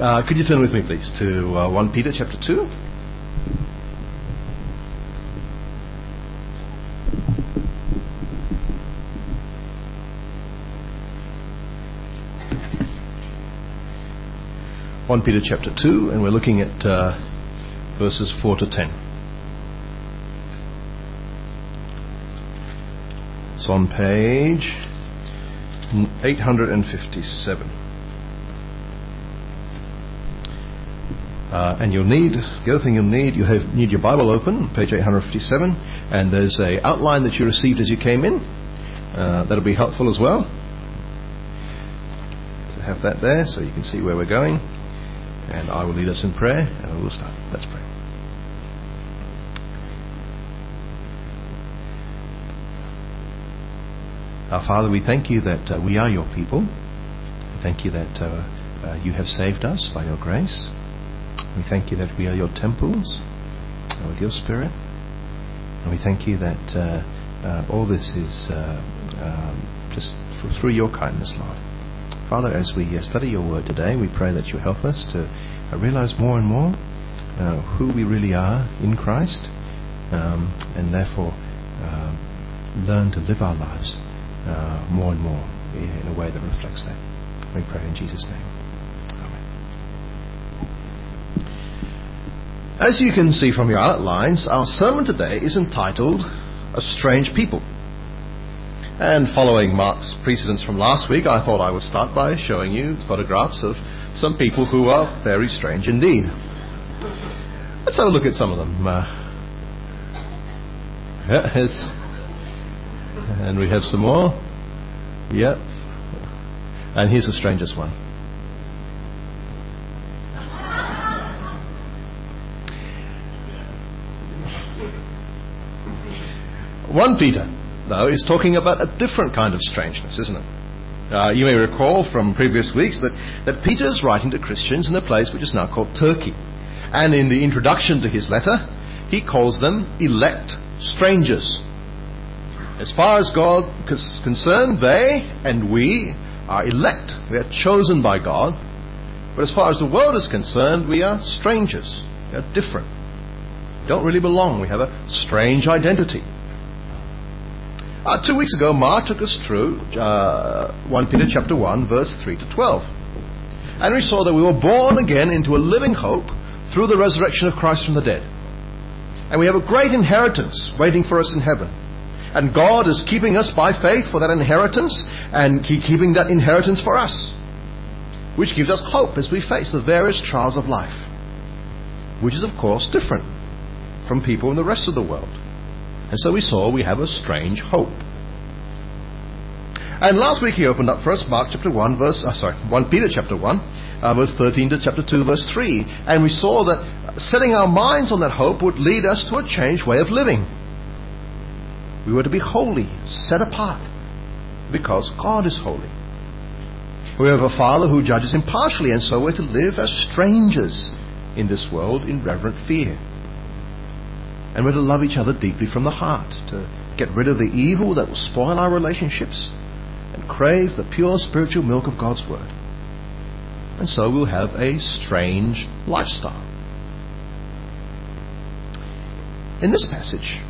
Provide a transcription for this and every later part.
Could you turn with me, please, to 1 Peter chapter 2? And we're looking at verses 4 to 10. It's on page 857. And you'll need, the other thing you'll need, you need your Bible open, page 857, and there's an outline that you received as you came in. That'll be helpful as well. So have that there so you can see where we're going. And I will lead us in prayer, and we will start. Let's pray. Our Father, we thank you that we are your people. We thank you that you have saved us by your grace. We thank you that we are your temples with your Spirit. And we thank you that all this is just through your kindness, Lord. Father, as we study your word today, we pray that you help us to realize more and more who we really are in Christ, and therefore learn to live our lives more and more in a way that reflects that. We pray in Jesus' name. Amen. As you can see from your outlines, our sermon today is entitled A Strange People. And following Mark's precedents from last week, I thought I would start by showing you photographs of some people who are very strange indeed. Let's have a look at some of them. And we have some more. Yep. And here's the strangest one. One Peter, though, is talking about a different kind of strangeness, isn't it? You may recall from previous weeks that Peter is writing to Christians in a place which is now called Turkey. And in the introduction to his letter, he calls them elect strangers. As far as God is concerned, they and we are elect. We are chosen by God. But as far as the world is concerned, we are strangers. We are different. We don't really belong. We have a strange identity. 2 weeks ago, Mark took us through 1 Peter chapter 1, verse 3 to 12. And we saw that we were born again into a living hope through the resurrection of Christ from the dead. And we have a great inheritance waiting for us in heaven. And God is keeping us by faith for that inheritance, and He's keeping that inheritance for us, which gives us hope as we face the various trials of life, which is, of course, different from people in the rest of the world. And so we saw we have a strange hope. And last week he opened up for us Mark chapter 1, 1 Peter chapter 1, verse 13 to chapter 2, verse 3. And we saw that setting our minds on that hope would lead us to a changed way of living. We were to be holy, set apart, because God is holy. We have a Father who judges impartially, and so we're to live as strangers in this world in reverent fear. And we're to love each other deeply from the heart, to get rid of the evil that will spoil our relationships, and crave the pure spiritual milk of God's Word. And so we'll have a strange lifestyle. In this passage,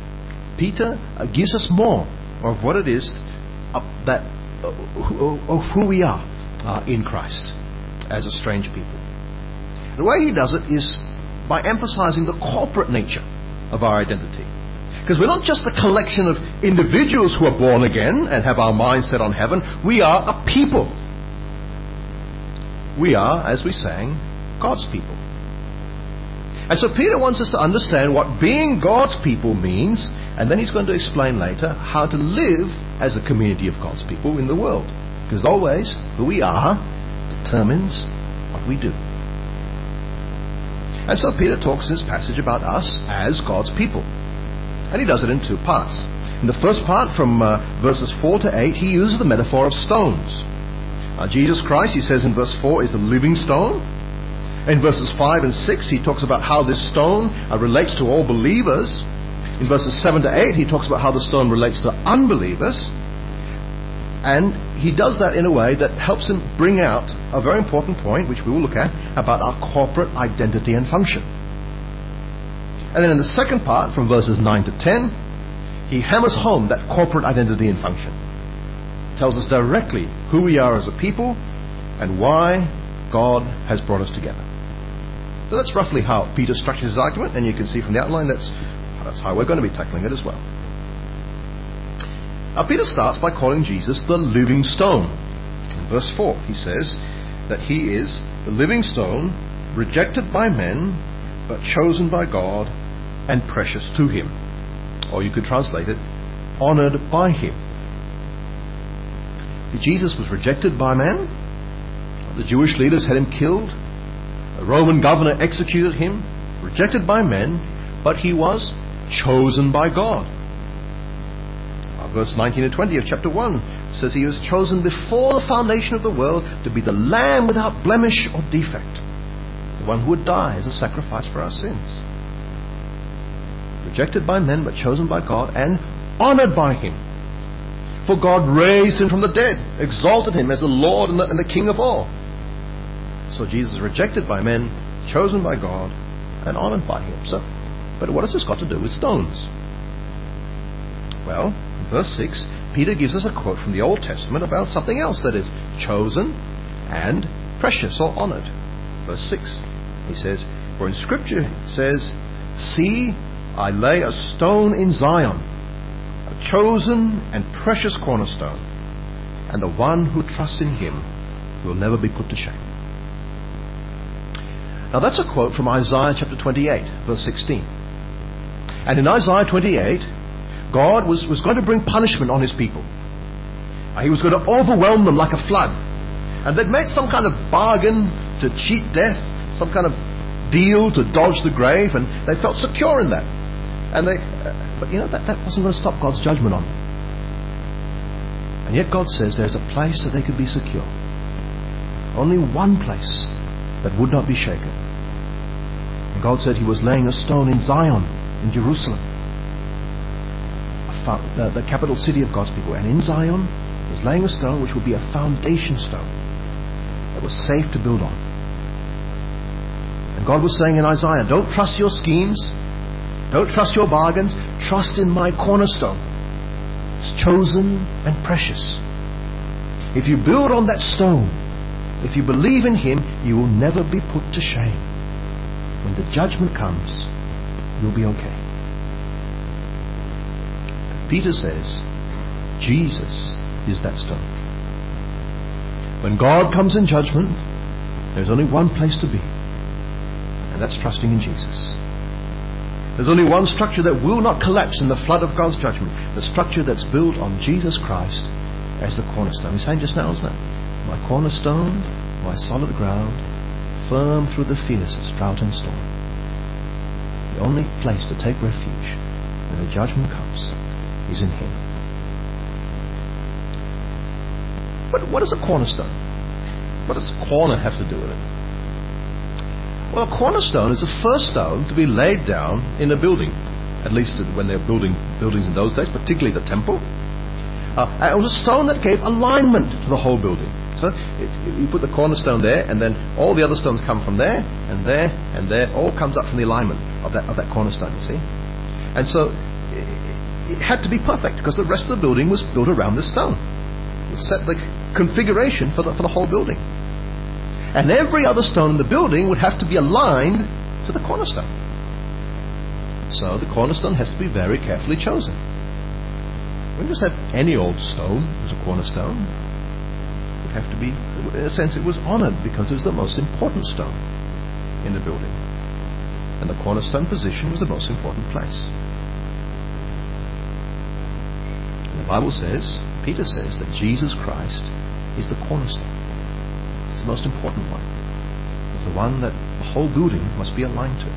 Peter gives us more of what it is of who we are in Christ as a strange people. The way he does it is by emphasizing the corporate nature of our identity. Because we're not just a collection of individuals who are born again and have our minds set on heaven. We are a people. We are, as we sang, God's people. And so Peter wants us to understand what being God's people means, and then he's going to explain later how to live as a community of God's people in the world. Because always, who we are determines what we do. And so Peter talks in this passage about us as God's people. And he does it in two parts. In the first part, from verses 4 to 8, he uses the metaphor of stones. Jesus Christ, he says in verse 4, is the living stone. In verses 5 and 6, he talks about how this stone relates to all believers. In verses 7 to 8, he talks about how the stone relates to unbelievers. And he does that in a way that helps him bring out a very important point, which we will look at, about our corporate identity and function. And then in the second part, from verses 9 to 10, he hammers home that corporate identity and function. Tells us directly who we are as a people and why God has brought us together. So that's roughly how Peter structures his argument, and you can see from the outline that's how we're going to be tackling it as well. Now, Peter starts by calling Jesus the living stone. In verse 4, he says that he is the living stone, rejected by men, but chosen by God and precious to him. Or you could translate it, honored by him. Jesus was rejected by men. The Jewish leaders had him killed. A Roman governor executed him. Rejected by men, but he was chosen by God. Verse 19 and 20 of chapter 1 says he was chosen before the foundation of the world to be the lamb without blemish or defect, the one who would die as a sacrifice for our sins. Rejected by men, but chosen by God and honored by him. For God raised him from the dead, exalted him as the Lord and the King of all. So Jesus is rejected by men, chosen by God and honored by him. So, but what has this got to do with stones? Well, in verse 6, Peter gives us a quote from the Old Testament about something else that is chosen and precious or honored. Verse 6, he says, for in Scripture it says, see, I lay a stone in Zion, a chosen and precious cornerstone, and the one who trusts in him will never be put to shame. Now that's a quote from Isaiah chapter 28, verse 16. And in Isaiah 28, God was going to bring punishment on his people. He was going to overwhelm them like a flood. And they'd made some kind of bargain to cheat death, some kind of deal to dodge the grave, and they felt secure in that. And they, but you know, that wasn't going to stop God's judgment on them. And yet God says there's a place that they could be secure. Only one place that would not be shaken. And God said he was laying a stone in Zion, in Jerusalem, the capital city of God's people. And in Zion was laying a stone which would be a foundation stone that was safe to build on. And God was saying in Isaiah, don't trust your schemes, don't trust your bargains, trust in my cornerstone. It's chosen and precious. If you build on that stone, if you believe in him, you will never be put to shame. When the judgment comes, you'll be okay. Peter says, Jesus is that stone. When God comes in judgment, there's only one place to be, and that's trusting in Jesus. There's only one structure that will not collapse in the flood of God's judgment, the structure that's built on Jesus Christ as the cornerstone. We sang just now, isn't it? My cornerstone, my solid ground, firm through the fiercest drought and storm. The only place to take refuge when the judgment comes is in him. But what does a cornerstone? What does a corner have to do with it? Well, a cornerstone is the first stone to be laid down in a building, at least when they were building buildings in those days, particularly the temple. It was a stone that gave alignment to the whole building. So you put the cornerstone there, and then all the other stones come from there, and there, and there. All comes up from the alignment of that cornerstone. You see, and so. It had to be perfect because the rest of the building was built around this stone. It set the configuration for the whole building. And every other stone in the building would have to be aligned to the cornerstone. So the cornerstone has to be very carefully chosen. We wouldn't just have any old stone as a cornerstone. It would have to be, in a sense, it was honored because it was the most important stone in the building. And the cornerstone position was the most important place. The Bible says, Peter says, that Jesus Christ is the cornerstone. It's the most important one. It's the one that the whole building must be aligned to.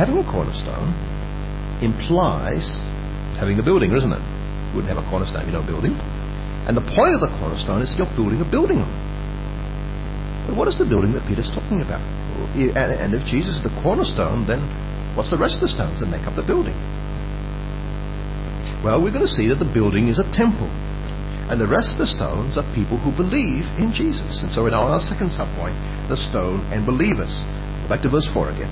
Having a cornerstone implies having a building, isn't it? You wouldn't have a cornerstone if you don't build it. And the point of the cornerstone is that you're building a building on. But what is the building that Peter's talking about? And if Jesus is the cornerstone, then what's the rest of the stones that make up the building? Well, we're going to see that the building is a temple. And the rest of the stones are people who believe in Jesus. And so in our second subpoint, the stone and believers. Back to verse 4 again.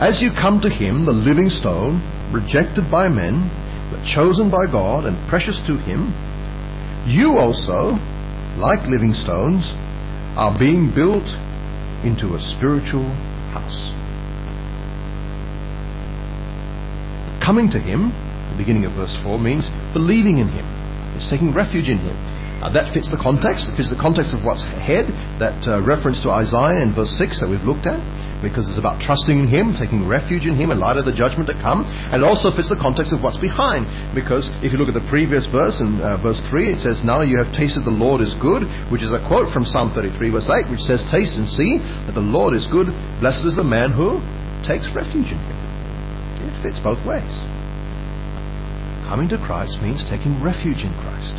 As you come to him, the living stone, rejected by men, but chosen by God and precious to him, you also, like living stones, are being built into a spiritual house. Coming to him, the beginning of verse 4, means believing in him. It's taking refuge in him. That fits the context. It fits the context of what's ahead. That reference to Isaiah in verse 6 that we've looked at, because it's about trusting in him, taking refuge in him in light of the judgment to come. And it also fits the context of what's behind, because if you look at the previous verse, in verse 3, it says, now you have tasted the Lord is good, which is a quote from Psalm 33 verse 8, which says, taste and see that the Lord is good. Blessed is the man who takes refuge in him. It fits both ways. Coming to Christ means taking refuge in Christ,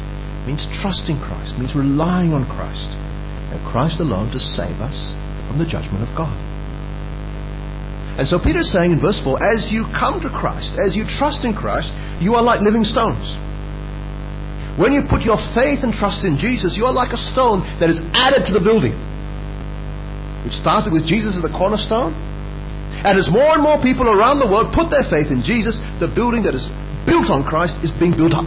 means trusting Christ, means relying on Christ, and Christ alone to save us from the judgment of God. And so Peter's saying in verse 4, as you come to Christ, as you trust in Christ, you are like living stones. When you put your faith and trust in Jesus, you are like a stone that is added to the building, which started with Jesus as the cornerstone. And as more and more people around the world put their faith in Jesus, the building that is built on Christ is being built up,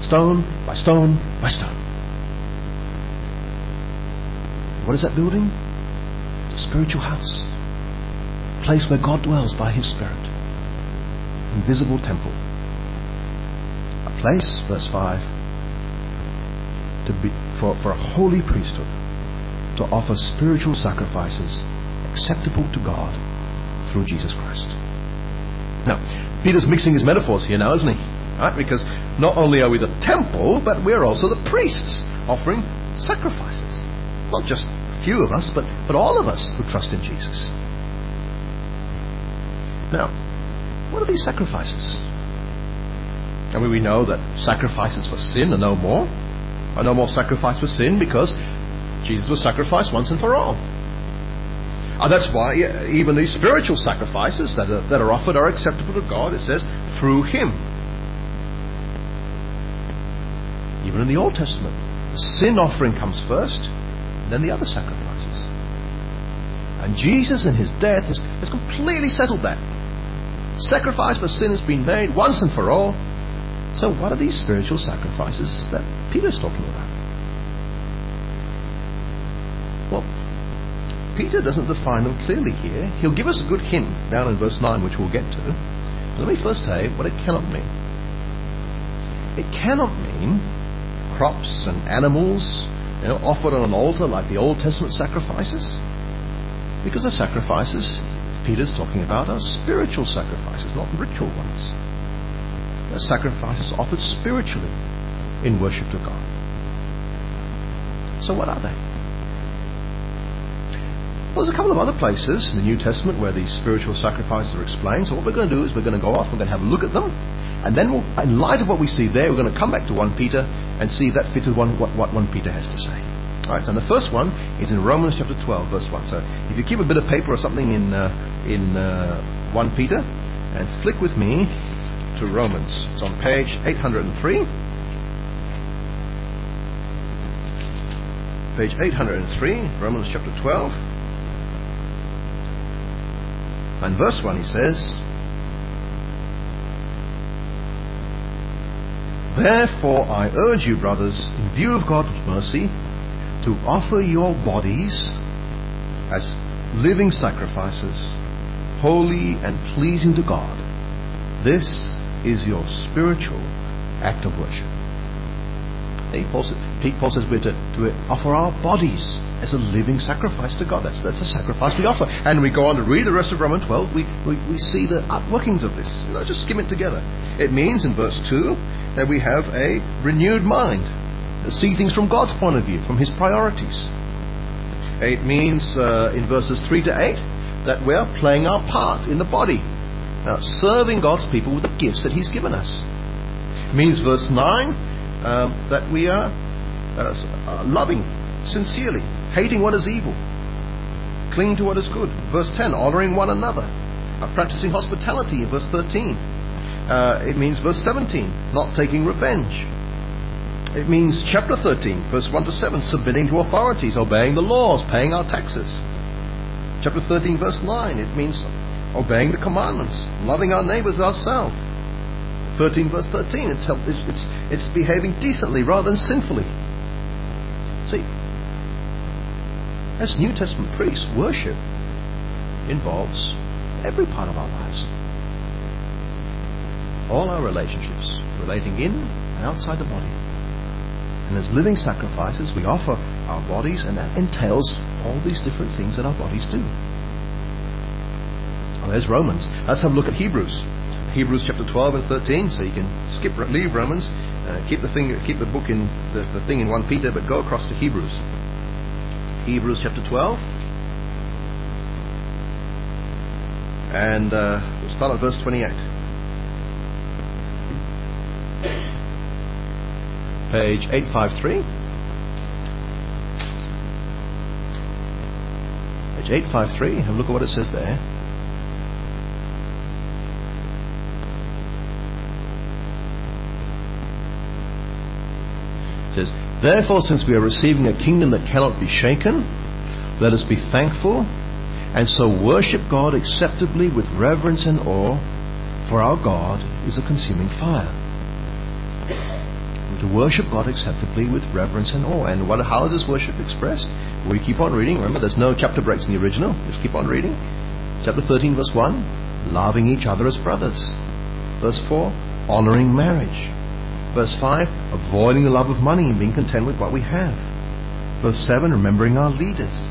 stone by stone by stone. What is that building? It's a spiritual house, a place where God dwells by his Spirit, invisible temple, a place, verse 5, to be for a holy priesthood, to offer spiritual sacrifices acceptable to God through Jesus Christ. Now, Peter's mixing his metaphors here now, isn't he? Right? Because not only are we the temple, but we're also the priests offering sacrifices. Not just a few of us, but all of us who trust in Jesus. Now, what are these sacrifices? I mean, we know that sacrifices for sin are no more. Are no more sacrifice for sin because Jesus was sacrificed once and for all. And that's why even these spiritual sacrifices that are offered are acceptable to God, it says, through him. Even in the Old Testament, the sin offering comes first, and then the other sacrifices. And Jesus in his death has completely settled that. Sacrifice for sin has been made once and for all. So what are these spiritual sacrifices that Peter's talking about? Well, Peter doesn't define them clearly here. He'll give us a good hint down in verse 9, which we'll get to. But let me first say what it cannot mean. It cannot mean crops and animals, you know, offered on an altar like the Old Testament sacrifices, because the sacrifices Peter's talking about are spiritual sacrifices, not ritual ones. The sacrifices offered spiritually in worship to God. So what are they? Well, there's a couple of other places in the New Testament where these spiritual sacrifices are explained. So what we're going to do is we're going to go off, we're going to have a look at them, and then we'll, in light of what we see there, we're going to come back to 1 Peter and see if that fits with what 1 Peter has to say. All right, so the first one is in Romans chapter 12, verse 1. So if you keep a bit of paper or something in 1 Peter and flick with me to Romans. It's on page 803. Page 803, Romans chapter 12. And verse 1, he says, therefore I urge you, brothers, in view of God's mercy, to offer your bodies as living sacrifices, holy and pleasing to God. This is your spiritual act of worship. Paul says we're to offer our bodies as a living sacrifice to God. That's a sacrifice we offer. And we go on to read the rest of Romans 12. We see the outworkings of this. You know, just skim it together. It means in verse 2 that we have a renewed mind. See things from God's point of view, from his priorities. It means in verses 3 to 8 that we're playing our part in the body. Now, serving God's people with the gifts that he's given us. It means verse 9... that we are loving sincerely, hating what is evil, clinging to what is good. Verse 10, honoring one another, practicing hospitality in verse 13. It means verse 17, not taking revenge. It means chapter 13, verse 1 to 7, submitting to authorities, obeying the laws, paying our taxes. Chapter 13, verse 9, it means obeying the commandments, loving our neighbors as ourselves. 13, verse 13, it's behaving decently rather than sinfully. See, as New Testament priests, worship involves every part of our lives. All our relationships, relating in and outside the body. And as living sacrifices, we offer our bodies, and that entails all these different things that our bodies do. Well, there's Romans. Let's have a look at Hebrews. Hebrews chapter 12 and 13, so you can leave Romans, keep the book in the thing in 1 Peter, but go across to Hebrews. Hebrews chapter 12, and we'll start at verse 28. Page 853. Page 853. Have a look at what it says there. It says, "Therefore, since we are receiving a kingdom that cannot be shaken, let us be thankful and so worship God acceptably with reverence and awe, for our God is a consuming fire." To worship God acceptably with reverence and awe. And how is this worship expressed? We keep on reading. Remember, there's no chapter breaks in the original. Just keep on reading. Chapter 13, verse 1, loving each other as brothers. Verse 4, honoring marriage. Verse 5, avoiding the love of money and being content with what we have. Verse 7, remembering our leaders.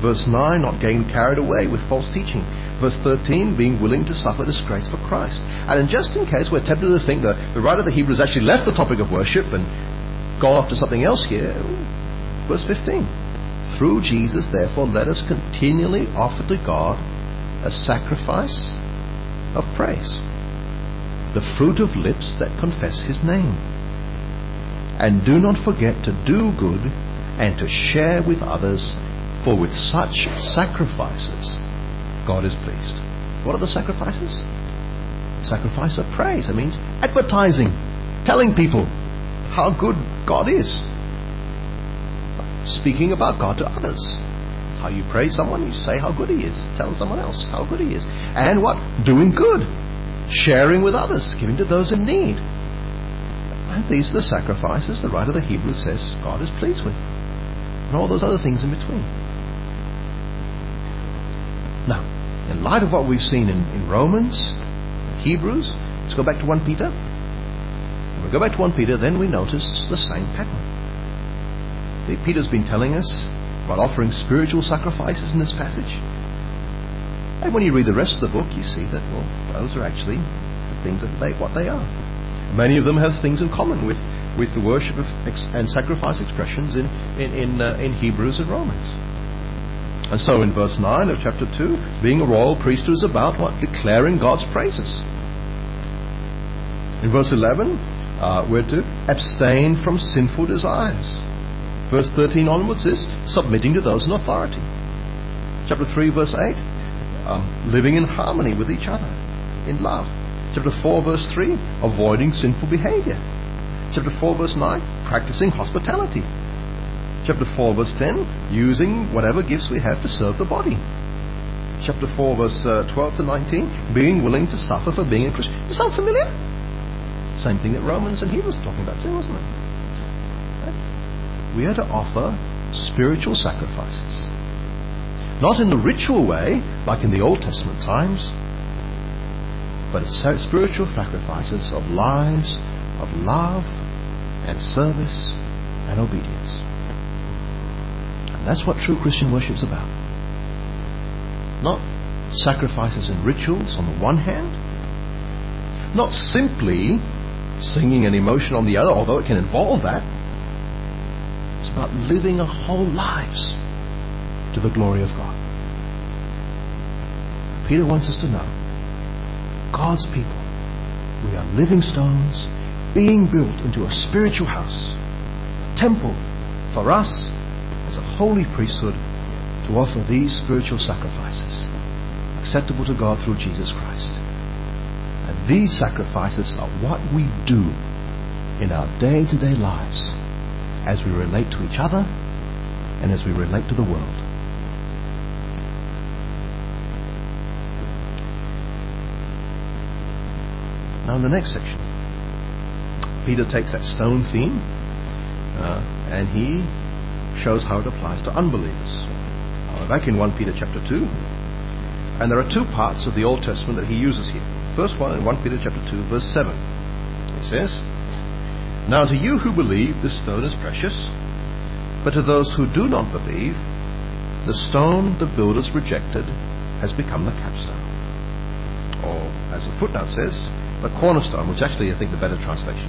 Verse 9, not getting carried away with false teaching. Verse 13, being willing to suffer disgrace for Christ. And just in case we're tempted to think that the writer of the Hebrews actually left the topic of worship and gone off to something else here, verse 15, through Jesus, therefore, let us continually offer to God a sacrifice of praise, the fruit of lips that confess his name. And do not forget to do good and to share with others, for with such sacrifices God is pleased. What are the sacrifices? Sacrifice of praise. That means advertising, telling people how good God is, speaking about God to others. How you praise someone, you say how good he is, telling someone else how good he is. And what? Doing good, sharing with others, giving to those in need. And these are the sacrifices the writer of the Hebrews says God is pleased with, and all those other things in between. Now, in light of what we've seen in Romans, Hebrews, let's go back to 1 Peter. When we go back to 1 Peter, then we notice the same pattern. Peter's been telling us about offering spiritual sacrifices in this passage. And when you read the rest of the book, you see that, well, those are actually the things that what they are. Many of them have things in common with the worship of and sacrifice expressions in Hebrews and Romans. And so in verse 9 of chapter 2, being a royal priesthood is about what? Declaring God's praises. In verse 11, we're to abstain from sinful desires. Verse 13 onwards is submitting to those in authority. Chapter 3, verse 8, living in harmony with each other, in love. Chapter 4, verse 3, avoiding sinful behavior. Chapter 4, verse 9, practicing hospitality. Chapter 4, verse 10, using whatever gifts we have to serve the body. Chapter 4, verse 12 to 19, being willing to suffer for being a Christian. Does it sound familiar? Same thing that Romans and Hebrews were talking about too, wasn't it? We are to offer spiritual sacrifices. Not in the ritual way, like in the Old Testament times, but spiritual sacrifices of lives, of love, and service, and obedience. And that's what true Christian worship is about. Not sacrifices and rituals on the one hand, not simply singing an emotion on the other, although it can involve that. It's about living our whole lives to the glory of God. Peter wants us to know, God's people, we are living stones being built into a spiritual house, a temple for us, as a holy priesthood, to offer these spiritual sacrifices acceptable to God through Jesus Christ. And These sacrifices are what we do in our day-to-day lives as we relate to each other and as we relate to the world. Now in the next section, Peter takes that stone theme and he shows how it applies to unbelievers. Now, back in 1 Peter chapter 2, and there are two parts of the Old Testament that he uses here. First one in 1 Peter chapter 2 verse 7. It says, "Now to you who believe, this stone is precious, but to those who do not believe, the stone the builders rejected has become the capstone." Or, as the footnote says, the cornerstone, which actually I think the better translation.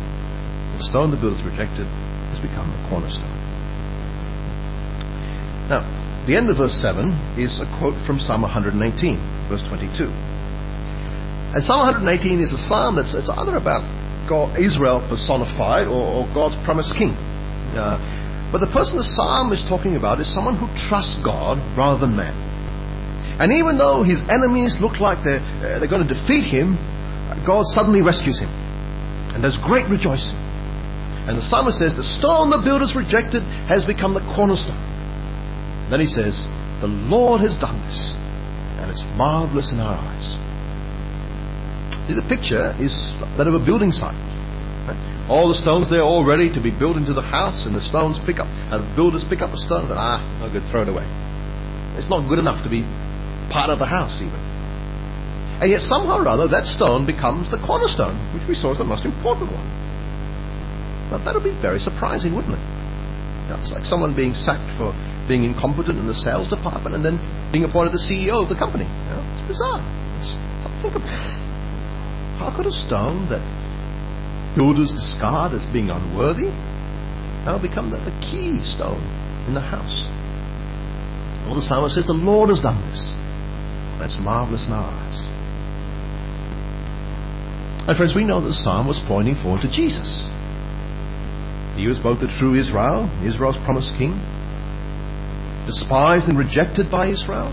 The stone the builders rejected has become the cornerstone. Now, the end of verse 7 is a quote from Psalm 118, verse 22. And Psalm 118 is a psalm that's either about God, Israel personified, or God's promised king. But the person the psalm is talking about is someone who trusts God rather than man. And even though his enemies look like they're going to defeat him, God suddenly rescues him. And there's great rejoicing. And the psalmist says, "The stone the builders rejected has become the cornerstone." And then he says, "The Lord has done this, and it's marvelous in our eyes." The picture is that of a building site. All the stones there all ready to be built into the house, and the stones pick up, and the builders pick up a stone that, no good, throw it away. It's not good enough to be part of the house even. And yet somehow or other that stone becomes the cornerstone, which we saw as the most important one. Now that would be very surprising, wouldn't it? It's like someone being sacked for being incompetent in the sales department and then being appointed the CEO of the company. It's bizarre. It's unthinkable. How could a stone that builders discard as being unworthy now become the key stone in the house? Well, the psalmist says, "The Lord has done this. That's marvelous in our eyes." And friends, we know that the psalm was pointing forward to Jesus. He was both the true Israel, Israel's promised king, despised and rejected by Israel,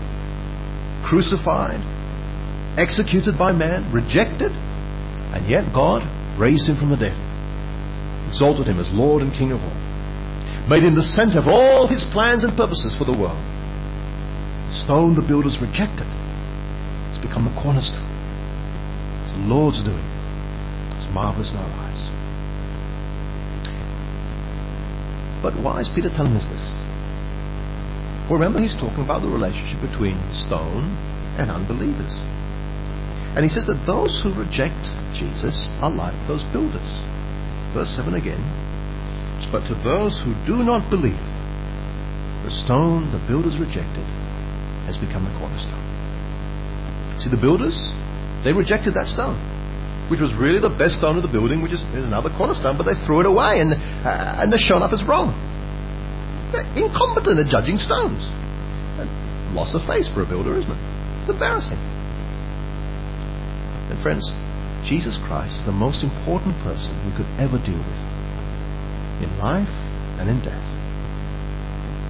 crucified, executed by man, rejected. And yet God raised him from the dead, exalted him as Lord and King of all, made him the center of all his plans and purposes for the world. The stone the builders rejected, it's become the cornerstone. It's the Lord's doing. It's marvelous in our eyes. But why is Peter telling us this? Well, remember, he's talking about the relationship between stone and unbelievers. And he says that those who reject Jesus are like those builders. Verse 7 again. "But to those who do not believe, the stone the builders rejected has become the cornerstone." See, the builders, they rejected that stone, which was really the best stone of the building, which is another cornerstone, but they threw it away and they're shown up as wrong. They're incompetent at judging stones. And loss of face for a builder, isn't it? It's embarrassing. And friends, Jesus Christ is the most important person we could ever deal with in life and in death.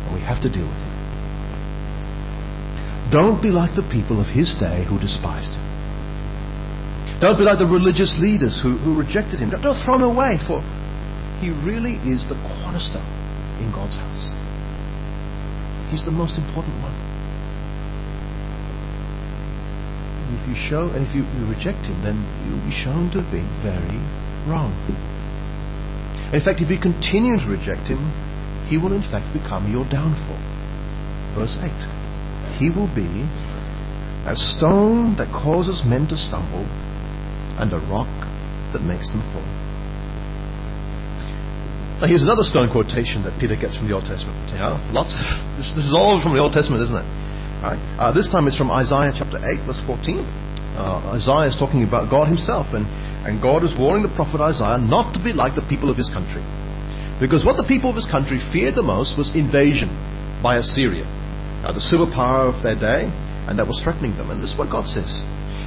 And we have to deal with him. Don't be like the people of his day who despised him. Don't be like the religious leaders who rejected him. Don't throw him away, for he really is the cornerstone in God's house. He's the most important one. If you reject him, then you'll be shown to have been very wrong. In fact, if you continue to reject him, he will in fact become your downfall. Verse 8. "He will be a stone that causes men to stumble, and a rock that makes them fall." Now here's another stone quotation that Peter gets from the Old Testament. This is all from the Old Testament, isn't it? Right. This time it's from Isaiah chapter 8 verse 14. Isaiah is talking about God himself, and God is warning the prophet Isaiah not to be like the people of his country, because what the people of his country feared the most was invasion by Assyria, the superpower of their day, and that was threatening them. And this is what God says.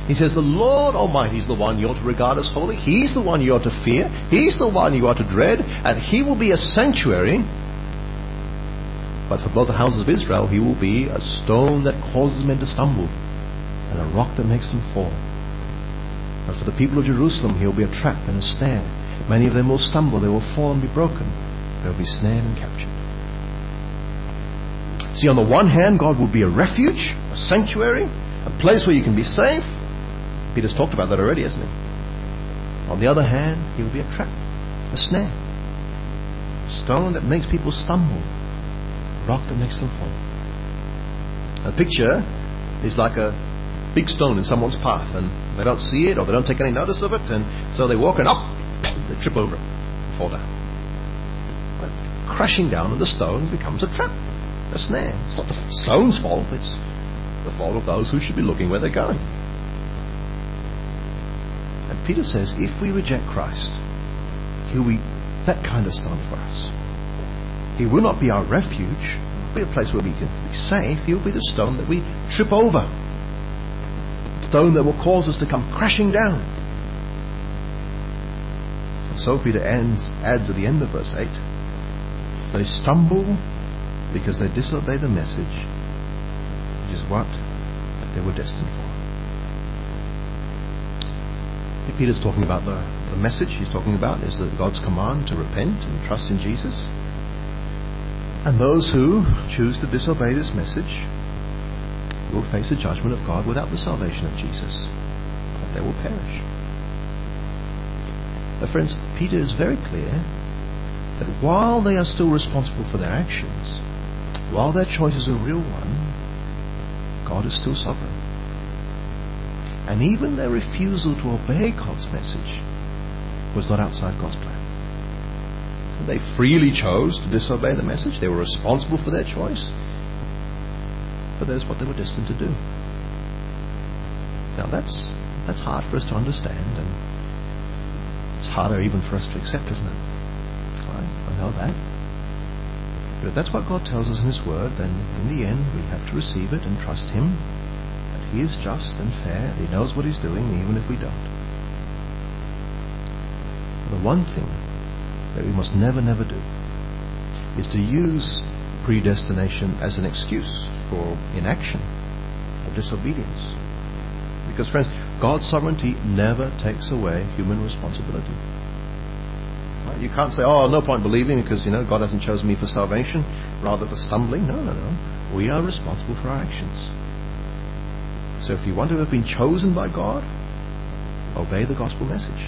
He says, "The Lord Almighty is the one you ought to regard as holy. He's the one you ought to fear. He's the one you ought to dread, and he will be a sanctuary. But for both the houses of Israel, he will be a stone that causes men to stumble and a rock that makes them fall." But for the people of Jerusalem, he will be a trap and a snare. Many of them will stumble, they will fall and be broken. They will be snared and captured. See, on the one hand, God will be a refuge, a sanctuary, a place where you can be safe. Peter's talked about that already, hasn't he? On the other hand, he will be a trap, a snare, a stone that makes people stumble, a rock that makes them fall. A picture is like a big stone in someone's path, and they don't see it or they don't take any notice of it, and so they walk and up, they trip over it and fall down. But crashing down on the stone becomes a trap, a snare. It's not the stone's fault, it's the fault of those who should be looking where they're going. And Peter says, if we reject Christ, he'll be that kind of stone for us. He will not be our refuge, be a place where we can be safe. He'll be the stone that we trip over, the stone that will cause us to come crashing down. And so Peter adds at the end of verse 8, they stumble because they disobey the message, which is what they were destined for. If Peter's talking about the message he's talking about is that God's command to repent and trust in Jesus. And those who choose to disobey this message will face the judgment of God without the salvation of Jesus, that they will perish. But friends, Peter is very clear that while they are still responsible for their actions, while their choice is a real one, God is still sovereign. And even their refusal to obey God's message was not outside God's plan. They freely chose to disobey the message. They were responsible for their choice. But that's what they were destined to do. Now that's hard for us to understand, and it's harder even for us to accept, isn't it? I know that. But if that's what God tells us in His Word, then in the end we have to receive it and trust Him, that He is just and fair, and He knows what He's doing even if we don't. The one thing that we must never do is to use predestination as an excuse for inaction or disobedience, because friends, God's sovereignty never takes away human responsibility. You can't say, oh, no point believing because God hasn't chosen me for salvation, rather for stumbling. No, we are responsible for our actions. So if you want to have been chosen by God, obey the gospel message.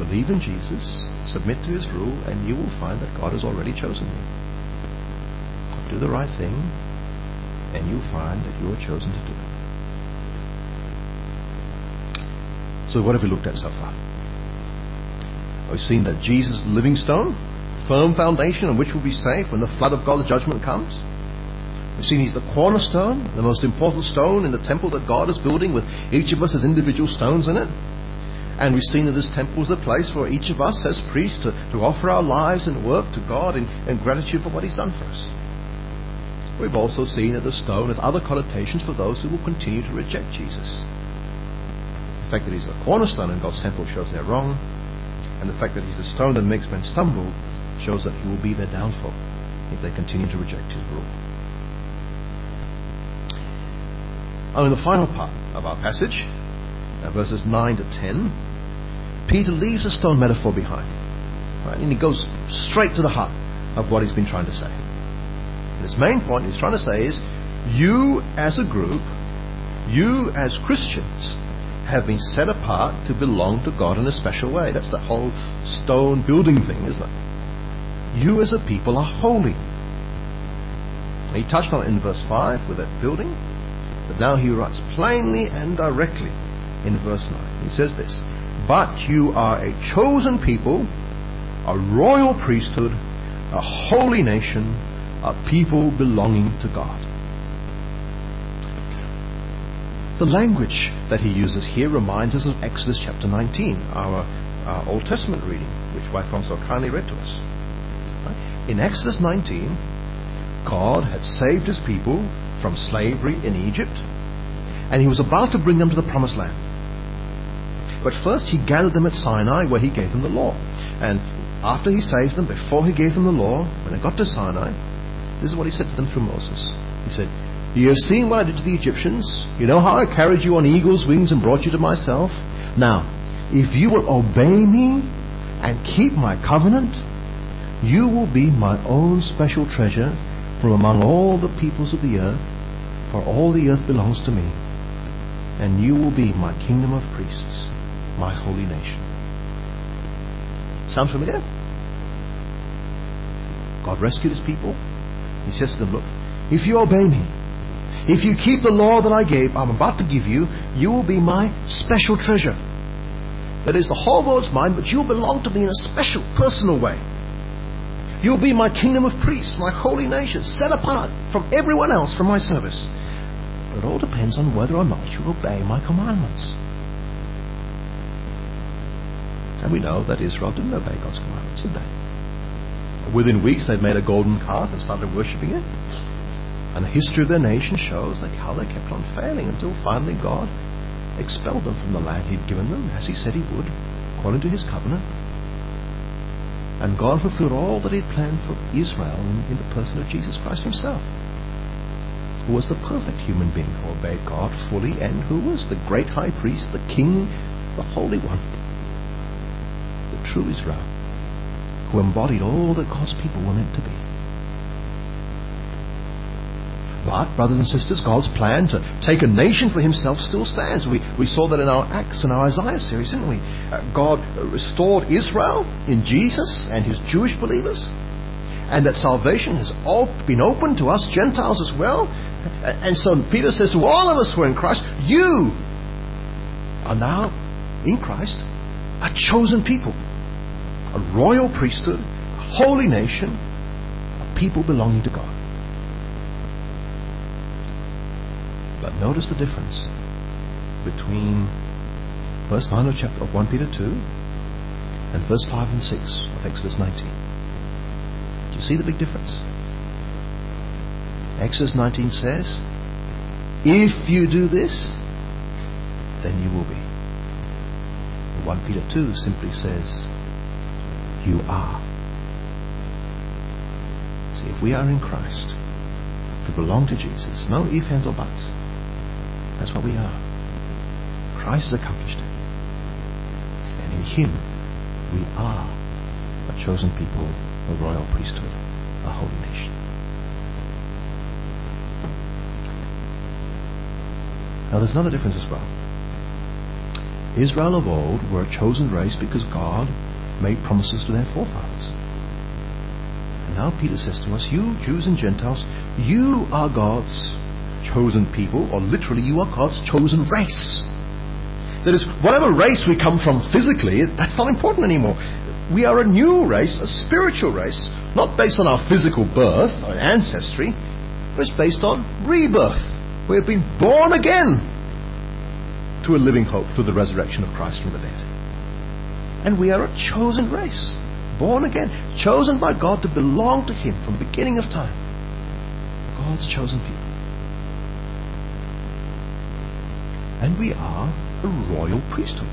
Believe in Jesus, submit to His rule, and you will find that God has already chosen you. Do the right thing, and you'll find that you are chosen to do it. So what have we looked at so far? We've seen that Jesus is the living stone, firm foundation on which we'll be safe when the flood of God's judgment comes. We've seen He's the cornerstone, the most important stone in the temple that God is building, with each of us as individual stones in it. And we've seen that this temple is a place for each of us as priests to offer our lives and work to God in gratitude for what He's done for us. We've also seen that the stone has other connotations for those who will continue to reject Jesus. The fact that He's the cornerstone in God's temple shows they're wrong, and the fact that He's the stone that makes men stumble shows that He will be their downfall if they continue to reject His rule. And in the final part of our passage, verses 9 to 10, Peter leaves the stone metaphor behind, right? And he goes straight to the heart of what he's been trying to say. And his main point he's trying to say is, you as a group, you as Christians, have been set apart to belong to God in a special way. That's the whole stone building thing, isn't it? You as a people are holy. And he touched on it in verse 5 with that building, but now he writes plainly and directly in verse 9. He says this: but you are a chosen people, a royal priesthood, a holy nation, a people belonging to God. The language that he uses here reminds us of Exodus chapter 19, our Old Testament reading, which Waifong so kindly read to us. In Exodus 19, God had saved His people from slavery in Egypt, and He was about to bring them to the promised land. But first He gathered them at Sinai, where He gave them the law. And after He saved them, before He gave them the law, when they got to Sinai, this is what He said to them through Moses. He said, you have seen what I did to the Egyptians. You know how I carried you on eagle's wings and brought you to myself. Now, if you will obey me and keep my covenant, you will be my own special treasure from among all the peoples of the earth, for all the earth belongs to me, and you will be my kingdom of priests, my holy nation. Sounds familiar? God rescued his people. He says to them, look, if you obey me, if you keep the law that I'm about to give you, you will be my special treasure. That is, the whole world's mine, but you'll belong to me in a special, personal way. You'll be my kingdom of priests, my holy nation, set apart from everyone else for my service. But it all depends on whether or not you obey my commandments. And we know that Israel didn't obey God's commandments, did they? Within weeks they'd made a golden calf and started worshipping it. And the history of their nation shows how they kept on failing until finally God expelled them from the land he'd given them, as he said he would, according to his covenant. And God fulfilled all that he'd planned for Israel in the person of Jesus Christ himself, who was the perfect human being who obeyed God fully, and who was the great high priest, the king, the Holy One, the true Israel, who embodied all that God's people were meant to be. But, brothers and sisters, God's plan to take a nation for himself still stands. We saw that in our Acts and our Isaiah series, didn't we? God restored Israel in Jesus and his Jewish believers, and that salvation has all been open to us Gentiles as well. And so Peter says to all of us who are in Christ, you are now in Christ a chosen people, a royal priesthood, a holy nation, a people belonging to God. But notice the difference between verse 9 of 1 Peter 2 and verse 5 and 6 of Exodus 19. Do you see the big difference? Exodus 19 says, if you do this, then you will be. And 1 Peter 2 simply says, you are. See, if we are in Christ, we belong to Jesus. No ifs, ands, or buts. That's what we are. Christ has accomplished it. And in him we are a chosen people, a royal priesthood, a holy nation. Now there's another difference as well. Israel of old were a chosen race because God made promises to their forefathers. And now Peter says to us, you Jews and Gentiles, you are God's chosen people, or literally, you are God's chosen race. That is, whatever race we come from physically, that's not important anymore. We are a new race, a spiritual race, not based on our physical birth or ancestry, but it's based on rebirth. We have been born again to a living hope through the resurrection of Christ from the dead. And we are a chosen race, born again, chosen by God to belong to him from the beginning of time. God's chosen people. And we are a royal priesthood.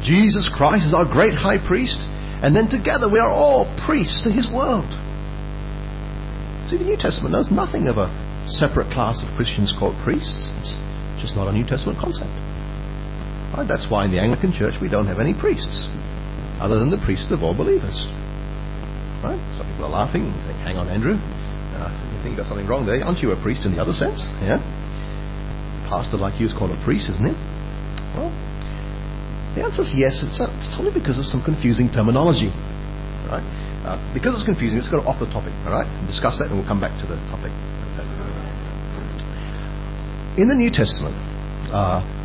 Jesus Christ is our great high priest, and then together we are all priests to his world. See, the New Testament knows nothing of a separate class of Christians called priests. It's just not a New Testament concept. Right? That's why in the Anglican Church we don't have any priests other than the priesthood of all believers. Right? Some people are laughing and think, hang on, Andrew, you think there's something wrong there. Aren't you a priest in the other sense? Yeah? A pastor like you is called a priest, isn't it? Well, the answer is yes. It's only because of some confusing terminology. Right? Because it's confusing, let's go off the topic. All right? We'll discuss that and we'll come back to the topic. In the New Testament,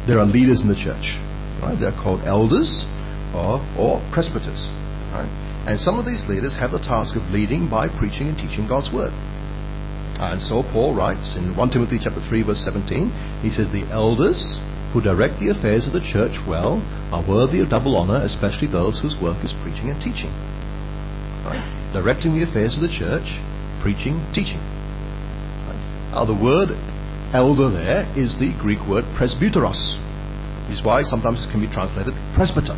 there are leaders in the church. Right? They're called elders or presbyters, right? And some of these leaders have the task of leading by preaching and teaching God's word. And so Paul writes in 1 Timothy chapter 3 verse 17, he says, the elders who direct the affairs of the church well are worthy of double honor, especially those whose work is preaching and teaching. Right? Directing the affairs of the church, preaching, teaching. Right? Now the word elder there is the Greek word presbyteros, which is why sometimes it can be translated presbyter.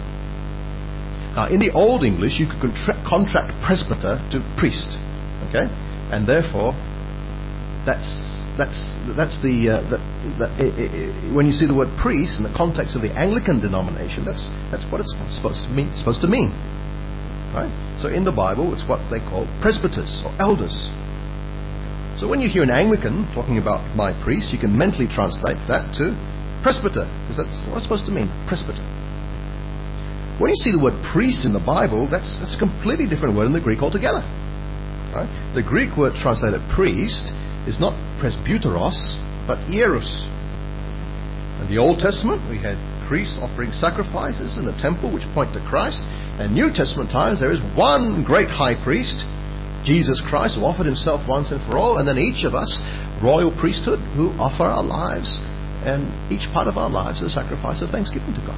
Now, in the Old English, you could contract presbyter to priest, okay, and therefore that's the when you see the word priest in the context of the Anglican denomination, that's what it's supposed to mean. Right? So in the Bible, it's what they call presbyters or elders. So when you hear an Anglican talking about my priest, you can mentally translate that to presbyter, because that's what it's supposed to mean, presbyter. When you see the word priest in the Bible, that's a completely different word in the Greek altogether. Right? The Greek word translated priest is not presbyteros, but hieros. In the Old Testament, we had priests offering sacrifices in the temple which point to Christ. In New Testament times, there is one great high priest, Jesus Christ, who offered himself once and for all, and then each of us, royal priesthood, who offer our lives and each part of our lives as a sacrifice of thanksgiving to God.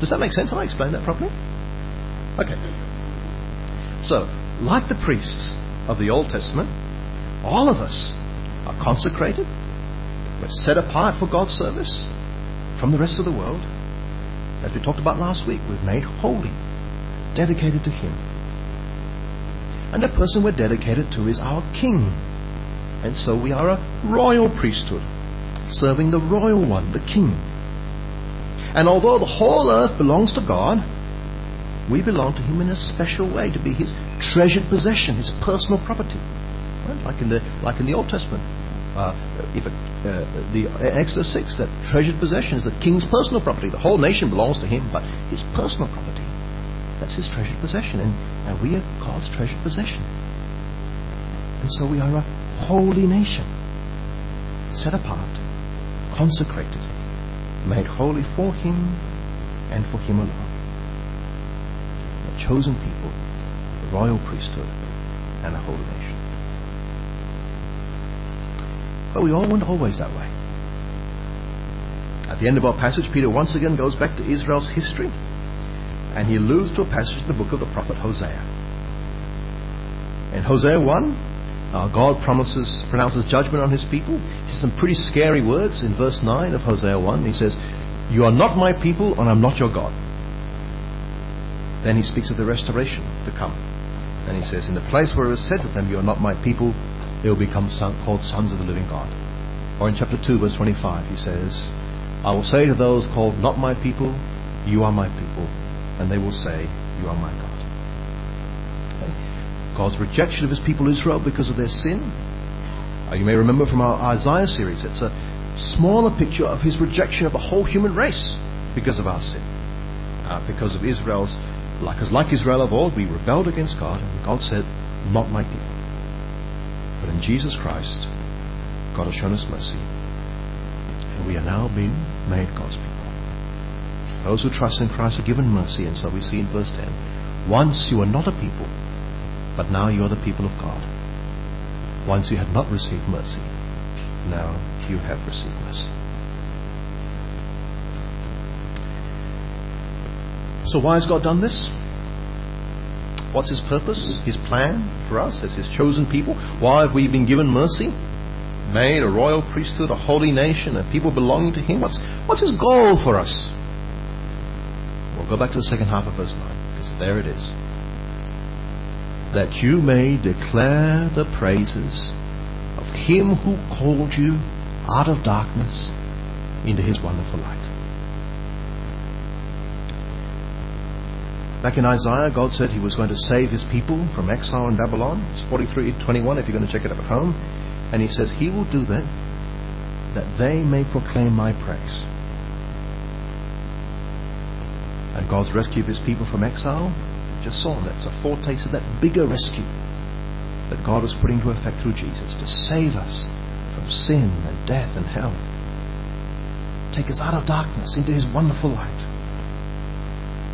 Does that make sense? Have I explained that properly? Okay. So, like the priests of the Old Testament, all of us are consecrated, we're set apart for God's service from the rest of the world. As we talked about last week, we're made holy, dedicated to Him. And the person we're dedicated to is our King. And so we are a royal priesthood, serving the royal one, the King. And although the whole earth belongs to God, we belong to Him in a special way, to be His treasured possession, His personal property. Right? Like in the Old Testament, in Exodus 6, that treasured possession is the King's personal property. The whole nation belongs to Him, but His personal property, that's His treasured possession, and we are God's treasured possession. And so we are a holy nation, set apart, consecrated, made holy for Him and for Him alone. A chosen people, a royal priesthood, and a holy nation. But we all weren't always that way. At the end of our passage, Peter once again goes back to Israel's history, and he alludes to a passage in the book of the prophet Hosea. In Hosea 1, God pronounces judgment on his people. He says some pretty scary words in verse 9 of Hosea 1. He says, "You are not my people, and I'm not your God." Then he speaks of the restoration to come. And he says, in the place where it was said to them, "You are not my people," they will become called sons of the living God. Or in chapter 2, verse 25, he says, "I will say to those called not my people, you are my people. And they will say, you are my God." Okay. God's rejection of his people Israel because of their sin. You may remember from our Isaiah series, it's a smaller picture of his rejection of the whole human race because of our sin. Because of Israel's... Like Israel of old, we rebelled against God, and God said, "Not my people." But in Jesus Christ, God has shown us mercy, and we are now being made God's people. Those who trust in Christ are given mercy, and so we see in verse 10, "Once you were not a people, but now you are the people of God. Once you had not received mercy, now you have received mercy." So why has God done this? What's his purpose, his plan for us as his chosen people? Why have we been given mercy, made a royal priesthood, a holy nation, a people belonging to him? What's his goal for us? We'll go back to the second half of verse 9, because there it is. "That you may declare the praises of him who called you out of darkness into his wonderful light." Back in Isaiah, God said he was going to save his people from exile in Babylon. It's 43:21 if you're going to check it up at home. And he says, "He will do that they may proclaim my praise." And God's rescue of his people from exile, you just saw that's a foretaste of that bigger rescue that God was putting to effect through Jesus to save us from sin and death and hell. Take us out of darkness into his wonderful light.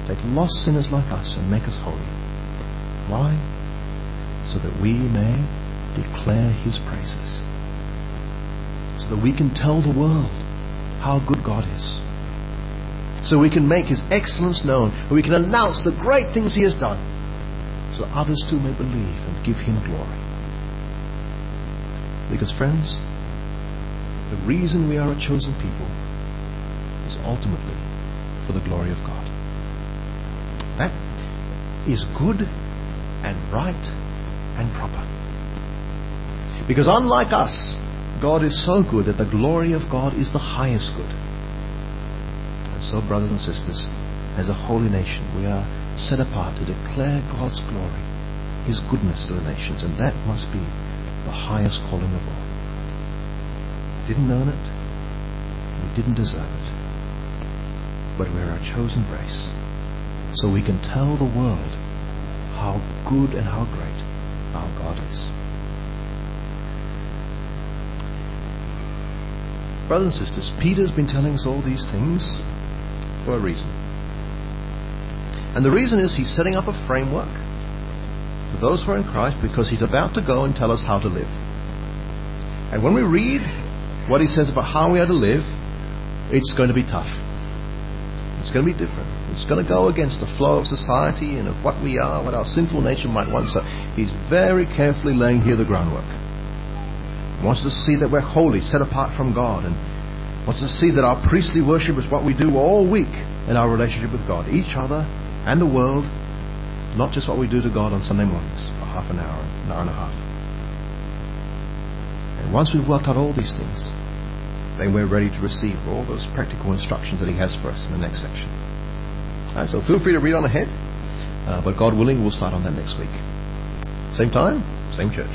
Take lost sinners like us and make us holy. Why? So that we may declare his praises. So that we can tell the world how good God is. So we can make his excellence known. And we can announce the great things he has done. So that others too may believe and give him glory. Because friends, the reason we are a chosen people is ultimately for the glory of God. That is good and right and proper. Because unlike us, God is so good that the glory of God is the highest good. And so, brothers and sisters, as a holy nation, we are set apart to declare God's glory, His goodness to the nations, and that must be the highest calling of all. We didn't earn it, we didn't deserve it, but we are a chosen race, so we can tell the world how good and how great our God is. Brothers and sisters, Peter's been telling us all these things for a reason. And the reason is he's setting up a framework for those who are in Christ, because he's about to go and tell us how to live. And when we read what he says about how we are to live, it's going to be tough. It's going to be different. It's going to go against the flow of society and of what we are, what our sinful nature might want. So he's very carefully laying here the groundwork. He wants us to see that we're holy, set apart from God, and wants us to see that our priestly worship is what we do all week in our relationship with God, each other and the world, not just what we do to God on Sunday mornings for half an hour and a half. And once we've worked out all these things, then we're ready to receive all those practical instructions that he has for us in the next section. All right, so feel free to read on ahead, but God willing, we'll start on that next week. Same time, same church.